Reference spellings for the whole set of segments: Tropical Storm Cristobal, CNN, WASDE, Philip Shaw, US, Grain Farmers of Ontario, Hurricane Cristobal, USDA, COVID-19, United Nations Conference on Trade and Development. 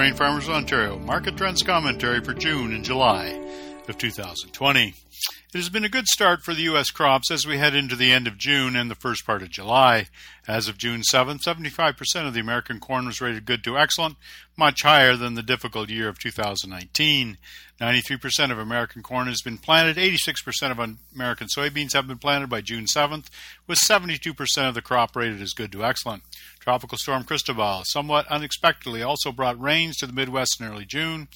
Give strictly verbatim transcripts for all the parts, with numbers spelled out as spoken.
Grain Farmers of Ontario Market Trends Commentary for June and July of two thousand twenty. It has been a good start for the U S crops as we head into the end of June and the first part of July. As of June seventh, seventy-five percent of the American corn was rated good to excellent, much higher than the difficult year of two thousand nineteen. ninety-three percent of American corn has been planted. eighty-six percent of American soybeans have been planted by June seventh, with seventy-two percent of the crop rated as good to excellent. Tropical Storm Cristobal somewhat unexpectedly also brought rains to the Midwest in early June.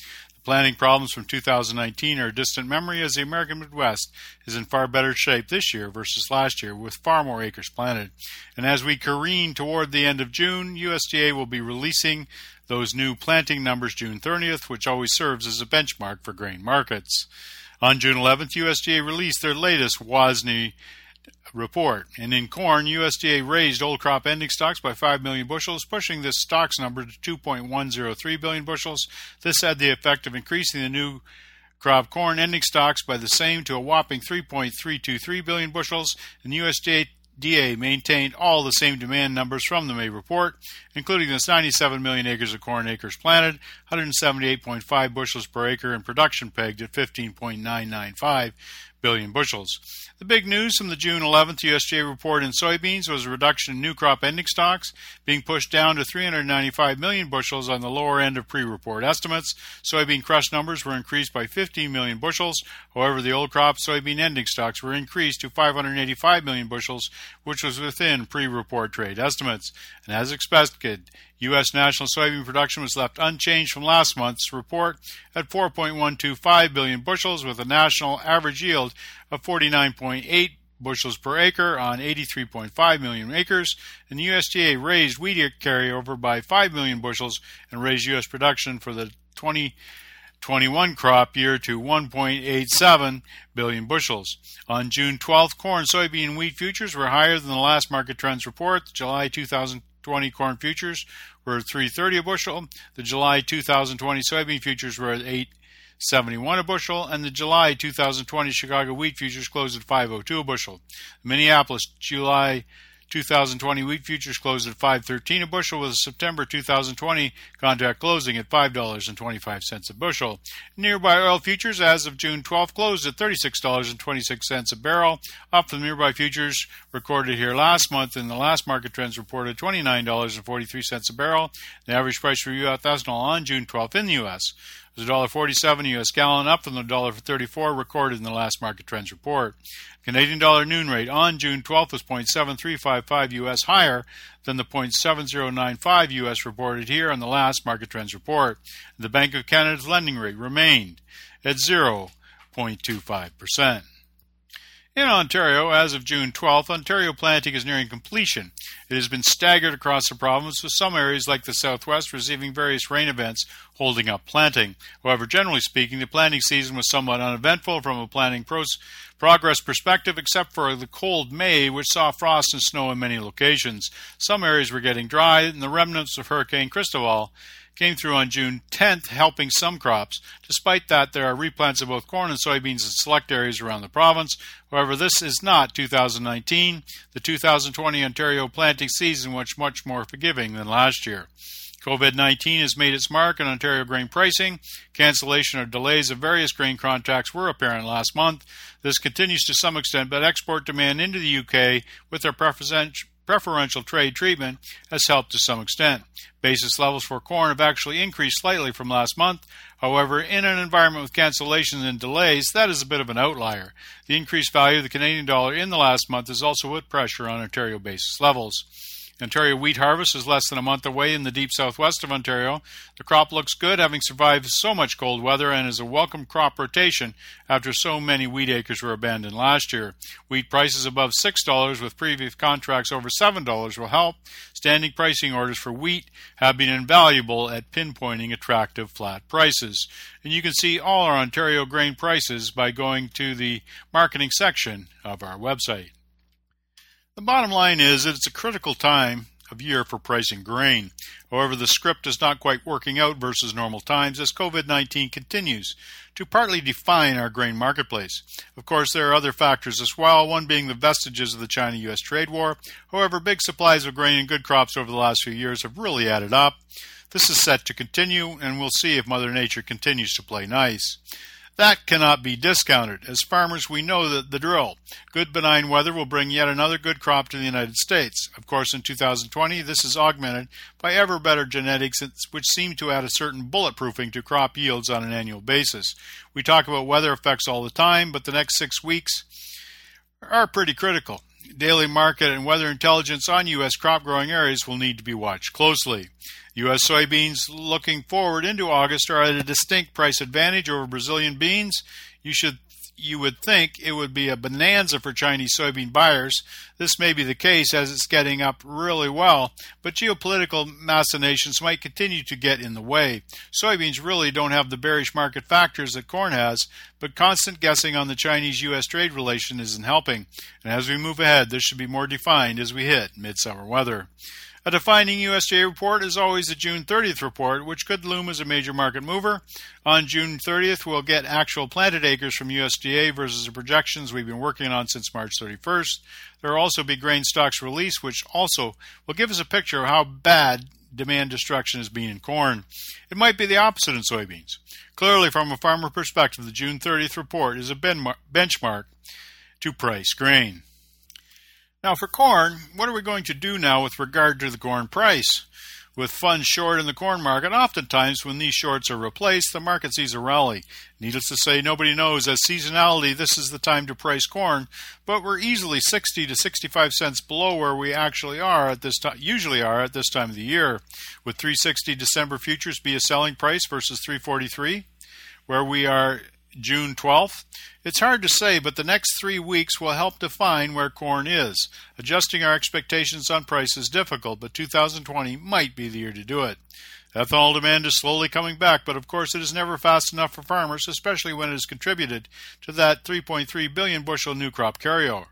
Planting problems from two thousand nineteen are a distant memory, as the American Midwest is in far better shape this year versus last year, with far more acres planted. And as we careen toward the end of June, U S D A will be releasing those new planting numbers June thirtieth, which always serves as a benchmark for grain markets. On June eleventh, U S D A released their latest WASDE report, and in corn, U S D A raised old crop ending stocks by five million bushels, pushing this stocks number to two point one zero three billion bushels. This had the effect of increasing the new crop corn ending stocks by the same to a whopping three point three two three billion bushels, and U S D A maintained all the same demand numbers from the May report, including this ninety-seven million acres of corn acres planted, one hundred seventy-eight point five bushels per acre, and production pegged at fifteen point nine nine five billion bushels. The big news from the June eleventh U S D A report in soybeans was a reduction in new crop ending stocks, being pushed down to three hundred ninety-five million bushels on the lower end of pre-report estimates. Soybean crush numbers were increased by fifteen million bushels. However, the old crop soybean ending stocks were increased to five hundred eighty-five million bushels, which was within pre-report trade estimates. And as expected, U S national soybean production was left unchanged from last month's report at four point one two five billion bushels, with a national average yield of forty-nine point eight bushels per acre on eighty-three point five million acres, and the U S D A raised wheat carryover by five million bushels and raised U S production for the twenty twenty-one crop year to one point eight seven billion bushels. On June twelfth, corn, soybean, and wheat futures were higher than the last market trends report. The July two thousand twenty corn futures were at three dollars and thirty cents a bushel. The July two thousand twenty soybean futures were at eight dollars and seventy-one cents a bushel, and the July two thousand twenty Chicago wheat futures closed at five dollars and two cents a bushel. The Minneapolis July two thousand twenty wheat futures closed at five dollars and thirteen cents a bushel, with a September two thousand twenty contract closing at five dollars and twenty-five cents a bushel. Nearby oil futures as of June twelfth closed at thirty-six dollars and twenty-six cents a barrel, up from nearby futures recorded here last month in the last market trends reported twenty-nine dollars and forty-three cents a barrel. The average price for U S ethanol on June twelfth in the U S was one dollar and forty-seven cents U S gallon, up from the one dollar and thirty-four cents recorded in the last market trends report. Canadian dollar noon rate on June twelfth was zero point seven three five five U S, higher than the zero point seven zero nine five U S reported here on the last market trends report. The Bank of Canada's lending rate remained at zero point two five percent. In Ontario, as of June twelfth, Ontario planting is nearing completion. It has been staggered across the province, with some areas like the Southwest receiving various rain events holding up planting. However, generally speaking, the planting season was somewhat uneventful from a planting pros- progress perspective, except for the cold May, which saw frost and snow in many locations. Some areas were getting dry, and the remnants of Hurricane Cristobal came through on June tenth, helping some crops. Despite that, there are replants of both corn and soybeans in select areas around the province. However, this is not two thousand nineteen, the two thousand twenty Ontario planting season was much more forgiving than last year. COVID nineteen has made its mark on Ontario grain pricing. Cancellation or delays of various grain contracts were apparent last month. This continues to some extent, but export demand into the U K with their preferential Preferential trade treatment has helped to some extent. Basis levels for corn have actually increased slightly from last month. However, in an environment with cancellations and delays, that is a bit of an outlier. The increased value of the Canadian dollar in the last month has also put pressure on Ontario basis levels. Ontario wheat harvest is less than a month away in the deep southwest of Ontario. The crop looks good, having survived so much cold weather, and is a welcome crop rotation after so many wheat acres were abandoned last year. Wheat prices above six dollars with previous contracts over seven dollars will help. Standing pricing orders for wheat have been invaluable at pinpointing attractive flat prices. And you can see all our Ontario grain prices by going to the marketing section of our website. The bottom line is that it's a critical time of year for pricing grain. However, the script is not quite working out versus normal times as COVID nineteen continues to partly define our grain marketplace. Of course, there are other factors as well, one being the vestiges of the China U S trade war. However, big supplies of grain and good crops over the last few years have really added up. This is set to continue, and we'll see if Mother Nature continues to play nice. That cannot be discounted. As farmers, we know that the drill. Good benign weather will bring yet another good crop to the United States. Of course, in two thousand twenty, this is augmented by ever better genetics, which seem to add a certain bulletproofing to crop yields on an annual basis. We talk about weather effects all the time, but the next six weeks are pretty critical. Daily market and weather intelligence on U S crop growing areas will need to be watched closely. U S soybeans looking forward into August are at a distinct price advantage over Brazilian beans. You should, you would think it would be a bonanza for Chinese soybean buyers. This may be the case as it's getting up really well, but geopolitical machinations might continue to get in the way. Soybeans really don't have the bearish market factors that corn has, but constant guessing on the Chinese-U S trade relation isn't helping. And as we move ahead, this should be more defined as we hit midsummer weather. A defining U S D A report is always the June thirtieth report, which could loom as a major market mover. On June thirtieth, we'll get actual planted acres from U S D A versus the projections we've been working on since March thirty-first. There will also be grain stocks released, which also will give us a picture of how bad demand destruction has been in corn. It might be the opposite in soybeans. Clearly, from a farmer perspective, the June thirtieth report is a benchmark to price grain. Now for corn, what are we going to do now with regard to the corn price? With funds short in the corn market, oftentimes when these shorts are replaced, the market sees a rally. Needless to say, nobody knows. As seasonality, this is the time to price corn, but we're easily sixty to sixty-five cents below where we actually are at this time, usually are at this time of the year. Would three sixty December futures be a selling price versus three forty-three, where we are June twelfth? It's hard to say, but the next three weeks will help define where corn is. Adjusting our expectations on price is difficult, but two thousand twenty might be the year to do it. Ethanol demand is slowly coming back, but of course it is never fast enough for farmers, especially when it has contributed to that three point three billion bushel new crop carryover.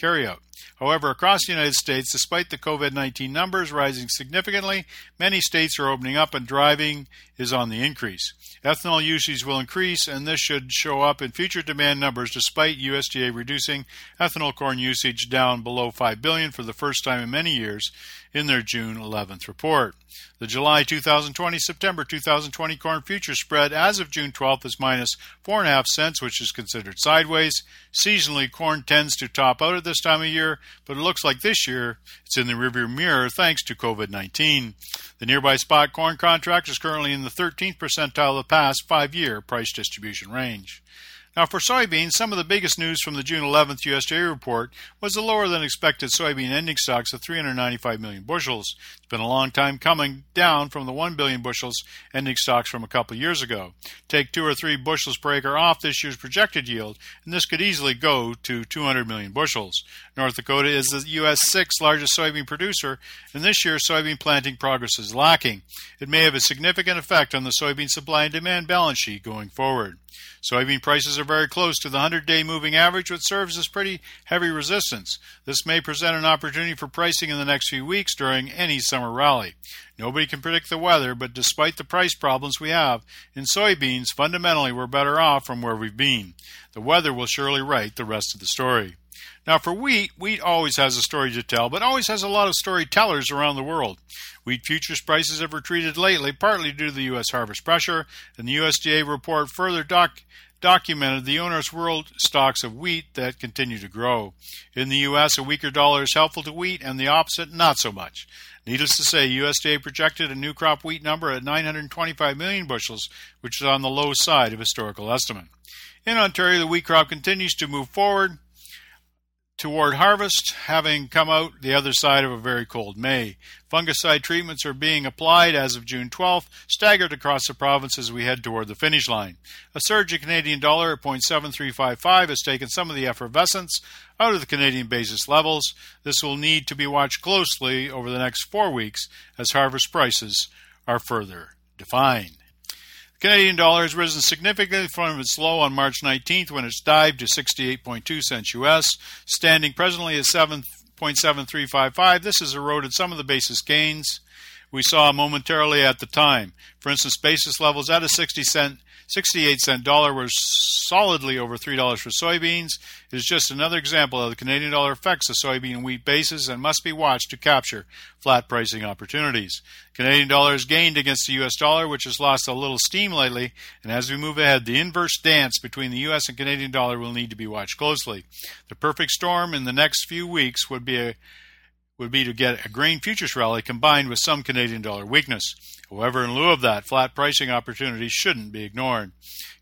Carryout. However, across the United States, despite the COVID nineteen numbers rising significantly, many states are opening up and driving is on the increase. Ethanol usage will increase, and this should show up in future demand numbers despite U S D A reducing ethanol corn usage down below five billion for the first time in many years in their June eleventh report. The July two thousand twenty, September two thousand twenty corn future spread as of June twelfth is minus four point five cents, which is considered sideways. Seasonally, corn tends to top out at this time of year, but it looks like this year it's in the rearview mirror thanks to COVID nineteen. The nearby spot corn contract is currently in the thirteenth percentile of the past five-year price distribution range. Now for soybeans, some of the biggest news from the June eleventh U S D A report was the lower-than-expected soybean ending stocks of three hundred ninety-five million bushels. It's been a long time coming down from the one billion bushels ending stocks from a couple years ago. Take two or three bushels per acre off this year's projected yield, and this could easily go to two hundred million bushels. North Dakota is the U S sixth largest soybean producer, and this year's soybean planting progress is lacking. It may have a significant effect on the soybean supply and demand balance sheet going forward. Soybean prices are very close to the hundred-day moving average, which serves as pretty heavy resistance. This may present an opportunity for pricing in the next few weeks during any summer rally. Nobody can predict the weather, but despite the price problems we have in soybeans, fundamentally we're better off from where we've been. The weather will surely right the rest of the story. Now for wheat, wheat always has a story to tell, but always has a lot of storytellers around the world. Wheat futures prices have retreated lately, partly due to the U S harvest pressure, and the U S D A report further doc- documented the onerous world stocks of wheat that continue to grow. In the U S, a weaker dollar is helpful to wheat, and the opposite, not so much. Needless to say, U S D A projected a new crop wheat number at nine hundred twenty-five million bushels, which is on the low side of historical estimate. In Ontario, the wheat crop continues to move forward toward harvest, having come out the other side of a very cold May. Fungicide treatments are being applied as of June twelfth, staggered across the province as we head toward the finish line. A surge in Canadian dollar at point seven three five five has taken some of the effervescence out of the Canadian basis levels. This will need to be watched closely over the next four weeks as harvest prices are further defined. Canadian dollar has risen significantly from its low on March nineteenth when it's dived to sixty-eight point two cents U S, standing presently at seven point seven three five five. This has eroded some of the basis gains we saw momentarily at the time. For instance, basis levels at a 60 cent sixty-eight cent dollar was solidly over three dollars for soybeans. It is just another example of the Canadian dollar affects the soybean wheat basis and must be watched to capture flat pricing opportunities. Canadian dollar is gained against the U S dollar, which has lost a little steam lately, and as we move ahead, the inverse dance between the U S and Canadian dollar will need to be watched closely. The perfect storm in the next few weeks would be a would be to get a grain futures rally combined with some Canadian dollar weakness. However, in lieu of that, flat pricing opportunities shouldn't be ignored.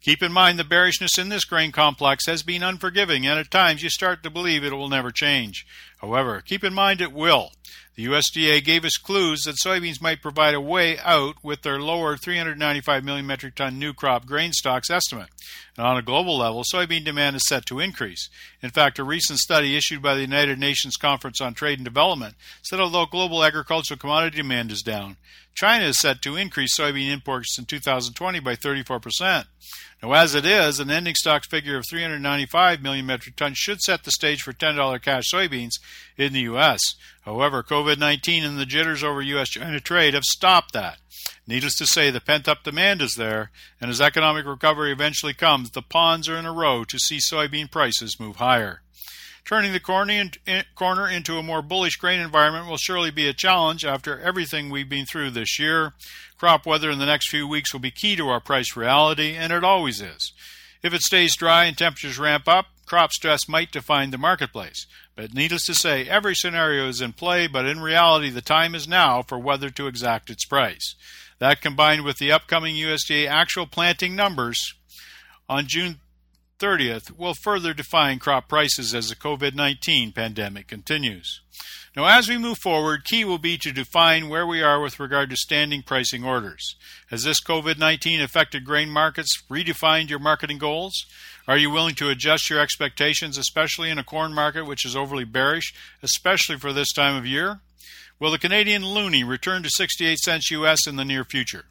Keep in mind the bearishness in this grain complex has been unforgiving, and at times you start to believe it will never change. However, keep in mind it will. The U S D A gave us clues that soybeans might provide a way out with their lower three hundred ninety-five million metric ton new crop grain stocks estimate. And on a global level, soybean demand is set to increase. In fact, a recent study issued by the United Nations Conference on Trade and Development said although global agricultural commodity demand is down, China is set to increase soybean imports in two thousand twenty by thirty-four percent. Now, as it is, an ending stocks figure of three hundred ninety-five million metric tons should set the stage for ten dollars cash soybeans in the U S. However, COVID nineteen and the jitters over U S China trade have stopped that. Needless to say, the pent-up demand is there, and as economic recovery eventually comes, the pawns are in a row to see soybean prices move higher. Turning the corner into a more bullish grain environment will surely be a challenge after everything we've been through this year. Crop weather in the next few weeks will be key to our price reality, and it always is. If it stays dry and temperatures ramp up, crop stress might define the marketplace. But needless to say, every scenario is in play, but in reality, the time is now for weather to exact its price. That combined with the upcoming U S D A actual planting numbers on June thirtieth will further define crop prices as the COVID nineteen pandemic continues. Now, as we move forward, key will be to define where we are with regard to standing pricing orders. Has this COVID nineteen affected grain markets redefined your marketing goals? Are you willing to adjust your expectations, especially in a corn market which is overly bearish, especially for this time of year? Will the Canadian loonie return to sixty-eight cents U S in the near future?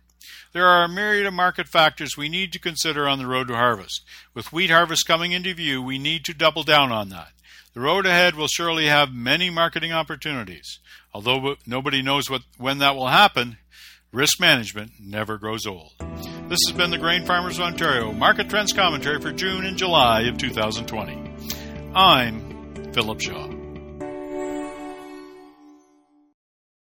There are a myriad of market factors we need to consider on the road to harvest. With wheat harvest coming into view, we need to double down on that. The road ahead will surely have many marketing opportunities. Although nobody knows what, when that will happen, risk management never grows old. This has been the Grain Farmers of Ontario Market Trends Commentary for June and July of two thousand twenty. I'm Philip Shaw.